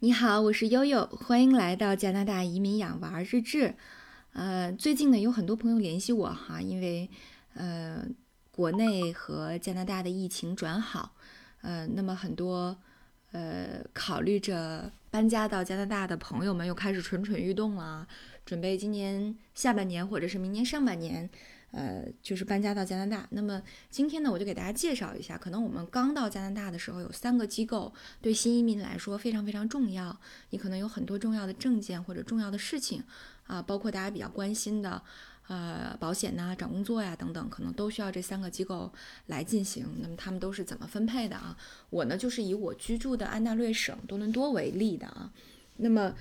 你好，我是悠悠，欢迎来到加拿大移民养娃日志。最近呢有很多朋友联系我哈，因为国内和加拿大的疫情转好，那么很多考虑着搬家到加拿大的朋友们又开始蠢蠢欲动了，准备今年下半年或者是明年上半年就是搬家到加拿大。那么今天呢，我就给大家介绍一下，可能我们刚到加拿大的时候有三个机构对新移民来说非常非常重要，你可能有很多重要的证件或者重要的事情啊，包括大家比较关心的保险呐、找工作呀等等，可能都需要这三个机构来进行。那么他们都是怎么分配的啊？我呢就是以我居住的安大略省多伦多为例的啊。那么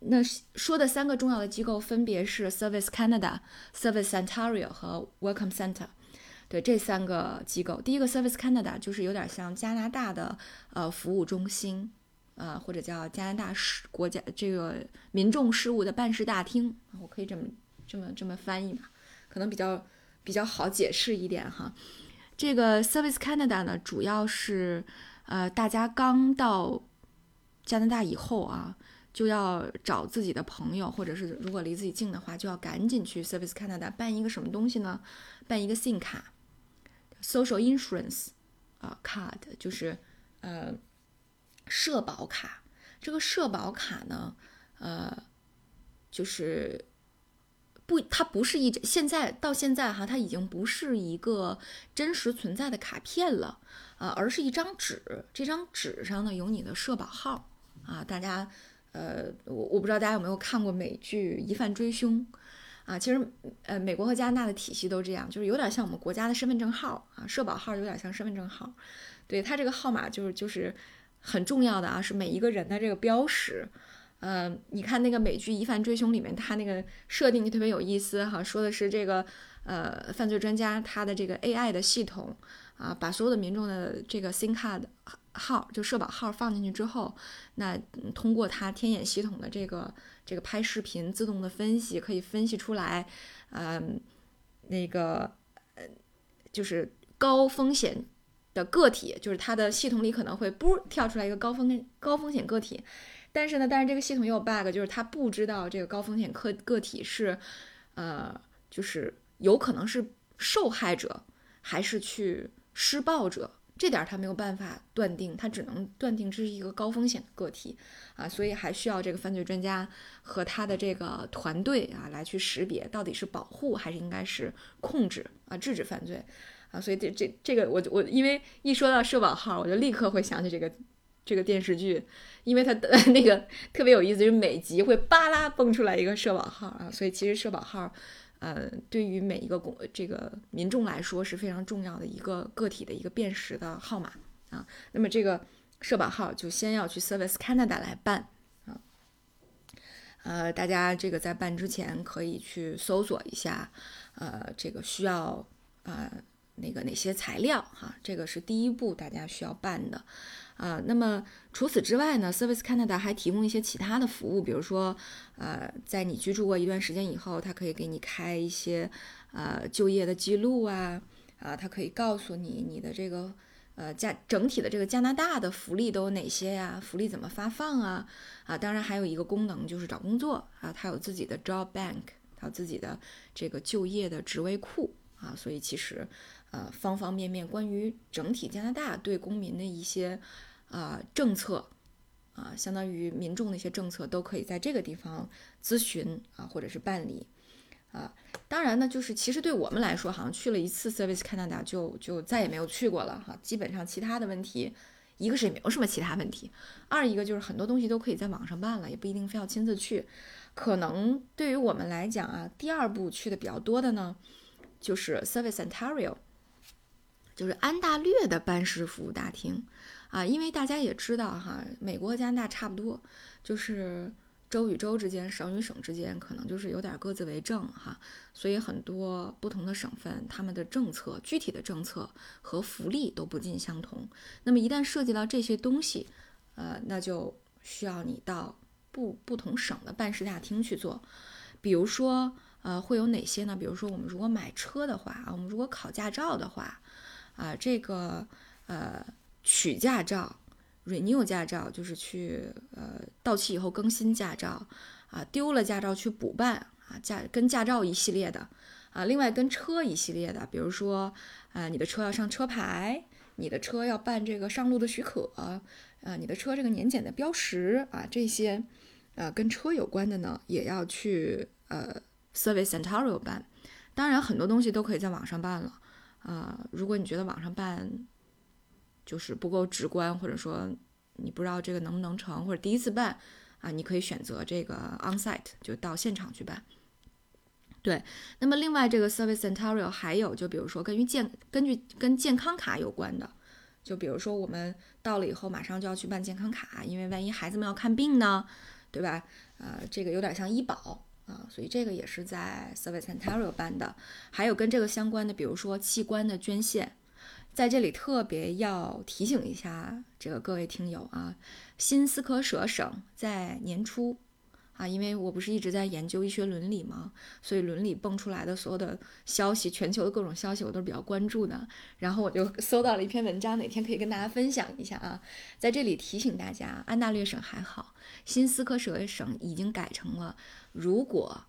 那说的三个重要的机构分别是 Service Canada、Service Ontario 和 Welcome Center。对，这三个机构，第一个 Service Canada 就是有点像加拿大的服务中心，或者叫加拿大国家这个民众事务的办事大厅，我可以这么翻译嘛，可能比较好解释一点哈。这个 Service Canada 呢，主要是大家刚到加拿大以后啊，就要找自己的朋友，或者是如果离自己近的话，就要赶紧去 Service Canada 办一个什么东西呢？办一个SIN卡 Social Insurance Card， 就是社保卡。这个社保卡呢，就是它不是现在哈，它已经不是一个真实存在的卡片了，而是一张纸。这张纸上呢有你的社保号啊。大家我不知道大家有没有看过美剧《疑犯追凶》啊？其实美国和加拿大的体系都这样，就是有点像我们国家的身份证号啊，社保号有点像身份证号。对，它这个号码就是很重要的啊，是每一个人的这个标识。你看那个美剧《疑犯追凶》里面，他那个设定就特别有意思哈，说的是这个犯罪专家他的这个 AI 的系统啊，把所有的民众的这个 SIM 卡的号，就社保号放进去之后，那通过他天眼系统的这个拍视频自动的分析，可以分析出来，就是高风险的个体，就是他的系统里可能会跳出来一个高风险个体。但是这个系统也有 bug， 就是他不知道这个高风险个体是，就是有可能是受害者还是去施暴者，这点他没有办法断定，他只能断定这是一个高风险的个体啊，所以还需要这个犯罪专家和他的这个团队啊来去识别到底是保护还是应该是控制啊，制止犯罪啊，所以这个我因为一说到社保号，我就立刻会想起这个电视剧，因为它那个特别有意思，就是每集会巴拉蹦出来一个社保号啊，所以其实社保号，对于每一个这个民众来说是非常重要的一个个体的一个辨识的号码啊。那么这个社保号就先要去 Service Canada 来办啊。大家这个在办之前可以去搜索一下，这个需要哪些材料哈，这个是第一步大家需要办的。那么除此之外呢 Service Canada 还提供一些其他的服务，比如说在你居住过一段时间以后，它可以给你开一些就业的记录啊，它可以告诉你的这个整体的这个加拿大的福利都有哪些呀，福利怎么发放啊，当然还有一个功能就是找工作啊，它有自己的 Job Bank， 它有自己的这个就业的职位库啊，所以其实方方面面关于整体加拿大对公民的一些政策啊，相当于民众的一些政策都可以在这个地方咨询啊，或者是办理啊。当然呢，就是其实对我们来说，好像去了一次 Service Canada 就再也没有去过了哈。基本上其他的问题，一个是也没有什么其他问题，二一个就是很多东西都可以在网上办了，也不一定非要亲自去。可能对于我们来讲啊，第二步去的比较多的呢，就是 Service Ontario。就是安大略的办事服务大厅啊，因为大家也知道哈，美国和加拿大差不多，就是州与州之间、省与省之间，可能就是有点各自为政哈，所以很多不同的省份，他们的政策、具体的政策和福利都不尽相同。那么一旦涉及到这些东西，那就需要你到不同省的办事大厅去做，比如说会有哪些呢？比如说我们如果买车的话，我们如果考驾照的话。这个取驾照， renew 驾照，就是去到期以后更新驾照啊，丢了驾照去补办啊，跟驾照一系列的啊，另外跟车一系列的，比如说啊，你的车要上车牌，你的车要办这个上路的许可啊，你的车这个年检的标识啊，这些跟车有关的呢，也要去Service Ontario 办。当然很多东西都可以在网上办了啊，如果你觉得网上办就是不够直观，或者说你不知道这个能不能成，或者第一次办啊，你可以选择这个 on-site， 就到现场去办。对，那么另外这个 Service Ontario 还有就比如说根据健康卡有关的，就比如说我们到了以后马上就要去办健康卡，因为万一孩子们要看病呢，对吧？这个有点像医保啊，所以这个也是在 Service Ontario 办的。还有跟这个相关的，比如说器官的捐献，在这里特别要提醒一下这个各位听友啊，新斯科舍省在年初啊，因为我不是一直在研究医学伦理嘛，所以伦理蹦出来的所有的消息，全球的各种消息我都是比较关注的，然后我就搜到了一篇文章，哪天可以跟大家分享一下啊。在这里提醒大家，安大略省还好，新斯科舍省已经改成了，如果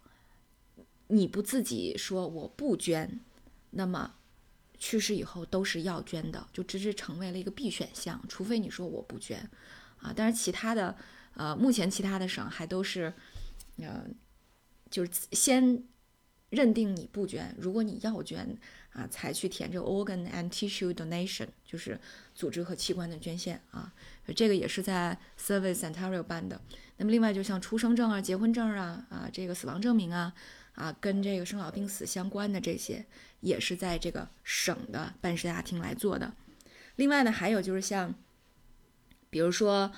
你不自己说我不捐，那么去世以后都是要捐的，就直接成为了一个必选项，除非你说我不捐啊。但是其他的目前其他的省还都是，就是先认定你不捐，如果你要捐啊，才去填这个 organ and tissue donation， 就是组织和器官的捐献啊。这个也是在 Service Ontario 办的。那么另外就像出生证啊、结婚证啊、这个死亡证明啊、跟这个生老病死相关的这些，也是在这个省的办事大厅来做的。另外呢，还有就是像，比如说，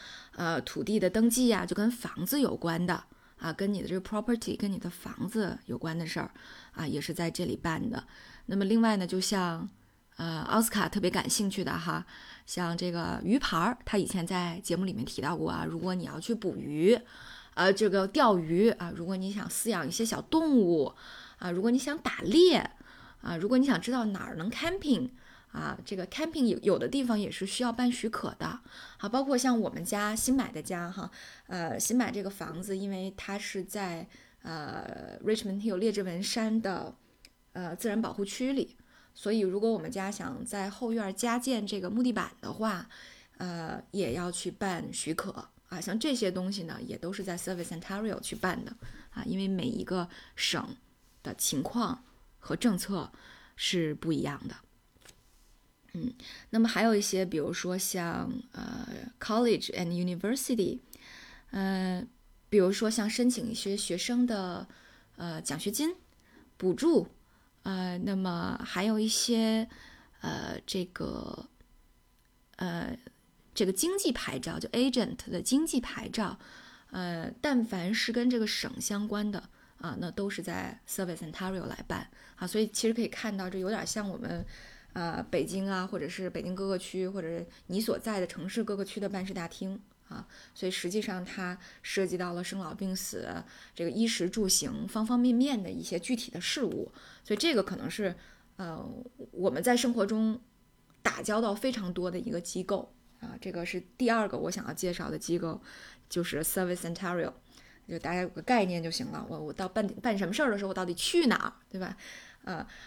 土地的登记啊，就跟房子有关的啊，跟你的这个 property， 跟你的房子有关的事儿啊，也是在这里办的。那么另外呢，就像奥斯卡特别感兴趣的哈，像这个鱼盘，他以前在节目里面提到过啊，如果你要去捕鱼，这个钓鱼啊，如果你想饲养一些小动物啊，如果你想打猎啊，如果你想知道哪儿能 camping。啊，这个 camping 有的地方也是需要办许可的啊，包括像我们家新买的家哈，新买这个房子，因为它是在Richmond Hill 列治文山的自然保护区里，所以如果我们家想在后院加建这个木地板的话，也要去办许可啊。像这些东西呢，也都是在 Service Ontario 去办的啊，因为每一个省的情况和政策是不一样的。那么还有一些，比如说像college and university， 比如说像申请一些学生的奖学金补助，那么还有一些这个经济牌照，就 agent 的经济牌照，但凡是跟这个省相关的啊，那都是在 Service Ontario 来办啊，所以其实可以看到，这有点像我们。北京啊，或者是北京各个区，或者是你所在的城市各个区的办事大厅啊，所以实际上它涉及到了生老病死，这个衣食住行方方面面的一些具体的事物，所以这个可能是我们在生活中打交道非常多的一个机构啊，这个是第二个我想要介绍的机构，就是 Service Ontario， 就大家有个概念就行了。我到办什么事儿的时候，我到底去哪儿，对吧？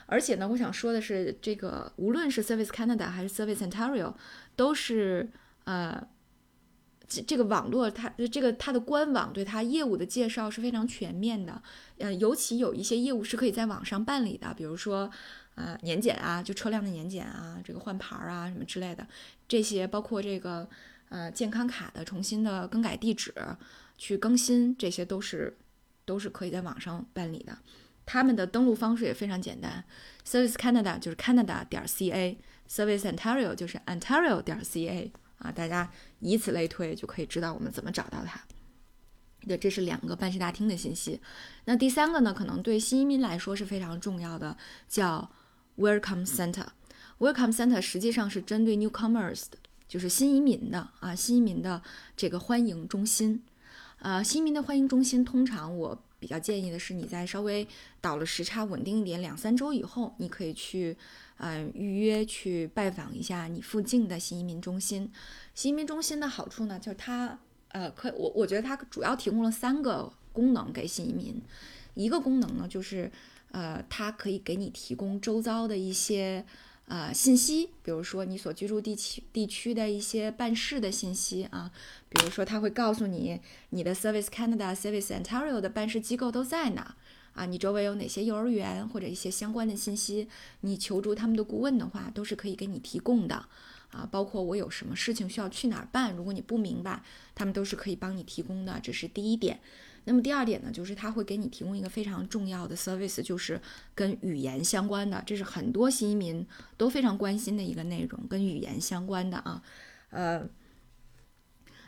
而且呢，我想说的是，这个无论是 Service Canada 还是 Service Ontario， 都是这个网络它的官网对它业务的介绍是非常全面的。尤其有一些业务是可以在网上办理的，比如说年检啊，就车辆的年检啊，这个换牌啊什么之类的，这些包括这个健康卡的重新的更改地址去更新，这些都是可以在网上办理的。他们的登录方式也非常简单 ，Service Canada 就是 canada.ca， Service Ontario 就是 ontario.ca 啊，大家以此类推就可以知道我们怎么找到它。对，这是两个办事大厅的信息。那第三个呢，可能对新移民来说是非常重要的，叫 Welcome Center。Welcome Center 实际上是针对 newcomers 的，就是新移民的啊，新移民的这个欢迎中心。新移民的欢迎中心通常我比较建议的是，你在稍微倒了时差稳定一点，2-3周以后，你可以去预约去拜访一下你附近的新移民中心。新移民中心的好处呢，就是它我觉得它主要提供了3个功能给新移民。一个功能呢，就是它可以给你提供周遭的一些信息，比如说你所居住地区的一些办事的信息啊，比如说它会告诉你你的 Service Canada、Service Ontario 的办事机构都在哪啊，你周围有哪些幼儿园或者一些相关的信息，你求助他们的顾问的话，都是可以给你提供的啊。包括我有什么事情需要去哪儿办，如果你不明白，他们都是可以帮你提供的，这是第一点。那么第二点呢，就是它会给你提供一个非常重要的 service， 就是跟语言相关的，这是很多新移民都非常关心的一个内容，跟语言相关的啊。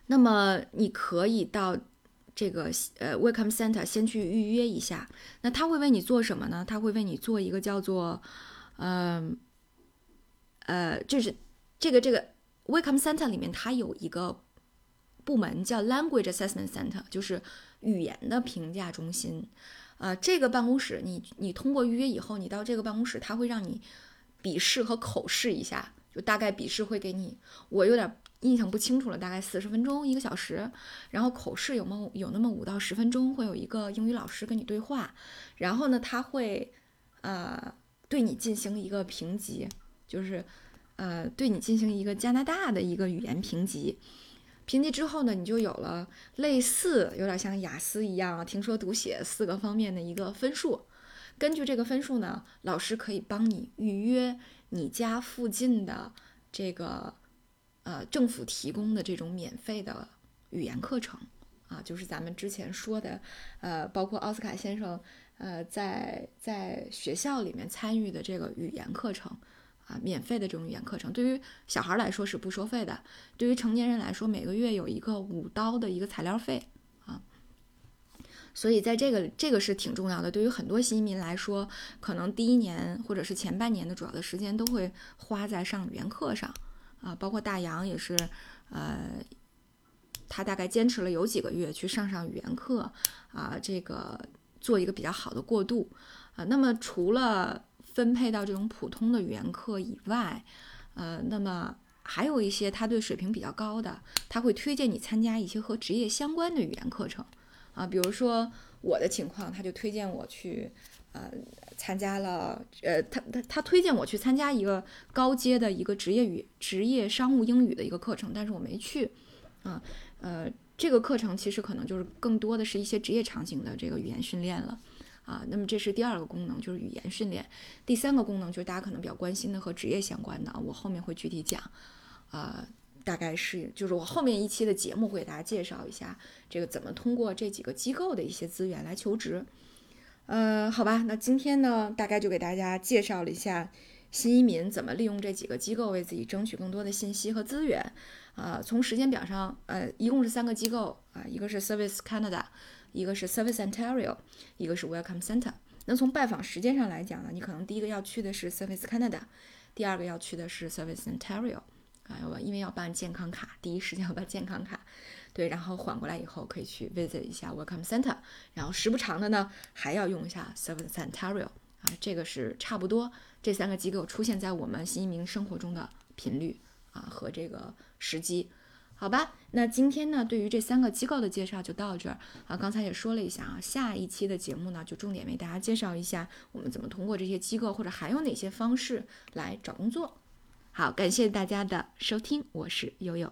那么你可以到这个Welcome Center 先去预约一下。那他会为你做什么呢？他会为你做一个叫做就是这个 Welcome Center 里面它有一个部门叫 Language Assessment Center， 就是语言的评价中心。这个办公室你通过预约以后，你到这个办公室，他会让你笔试和口试一下，就大概笔试会给你，我有点印象不清楚了，大概40分钟1个小时，然后口试有那么5到10分钟，会有一个英语老师跟你对话，然后呢他会对你进行一个评级，就是对你进行一个加拿大的一个语言评级。评级之后呢，你就有了类似有点像雅思一样听说读写4个方面的一个分数。根据这个分数呢，老师可以帮你预约你家附近的这个政府提供的这种免费的语言课程啊，就是咱们之前说的包括奥斯卡先生在学校里面参与的这个语言课程。免费的这种语言课程对于小孩来说是不收费的，对于成年人来说每个月有一个$5的一个材料费啊。所以在这个是挺重要的，对于很多新移民来说，可能第1年或者是前半年的主要的时间都会花在上语言课上啊，包括大洋也是他大概坚持了有几个月去上语言课啊，这个做一个比较好的过渡啊。那么除了分配到这种普通的语言课以外，那么还有一些他对水平比较高的，他会推荐你参加一些和职业相关的语言课程啊。比如说我的情况，他就推荐我去参加了他推荐我去参加一个高阶的一个职业商务英语的一个课程，但是我没去啊。这个课程其实可能就是更多的是一些职业场景的这个语言训练了。那么这是第2个功能，就是语言训练。第3个功能就是大家可能比较关心的和职业相关的，我后面会具体讲。大概是就是我后面一期的节目会给大家介绍一下这个怎么通过这几个机构的一些资源来求职。好吧，那今天呢大概就给大家介绍了一下新移民怎么利用这几个机构为自己争取更多的信息和资源。从时间表上，一共是3个机构啊，一个是 Service Canada，一个是 Service Ontario， 一个是 Welcome Center。 那从拜访时间上来讲呢，你可能第一个要去的是 Service Canada， 第2个要去的是 Service Ontario， 因为要办健康卡，第一时间要办健康卡，对，然后缓过来以后可以去 visit 一下 Welcome Center， 然后时不常的呢还要用一下 Service Ontario， 这个是差不多这3个机构出现在我们新移民生活中的频率和这个时机。好吧，那今天呢对于这3个机构的介绍就到这儿啊。刚才也说了一下啊，下一期的节目呢就重点为大家介绍一下我们怎么通过这些机构或者还有哪些方式来找工作。好，感谢大家的收听，我是悠悠。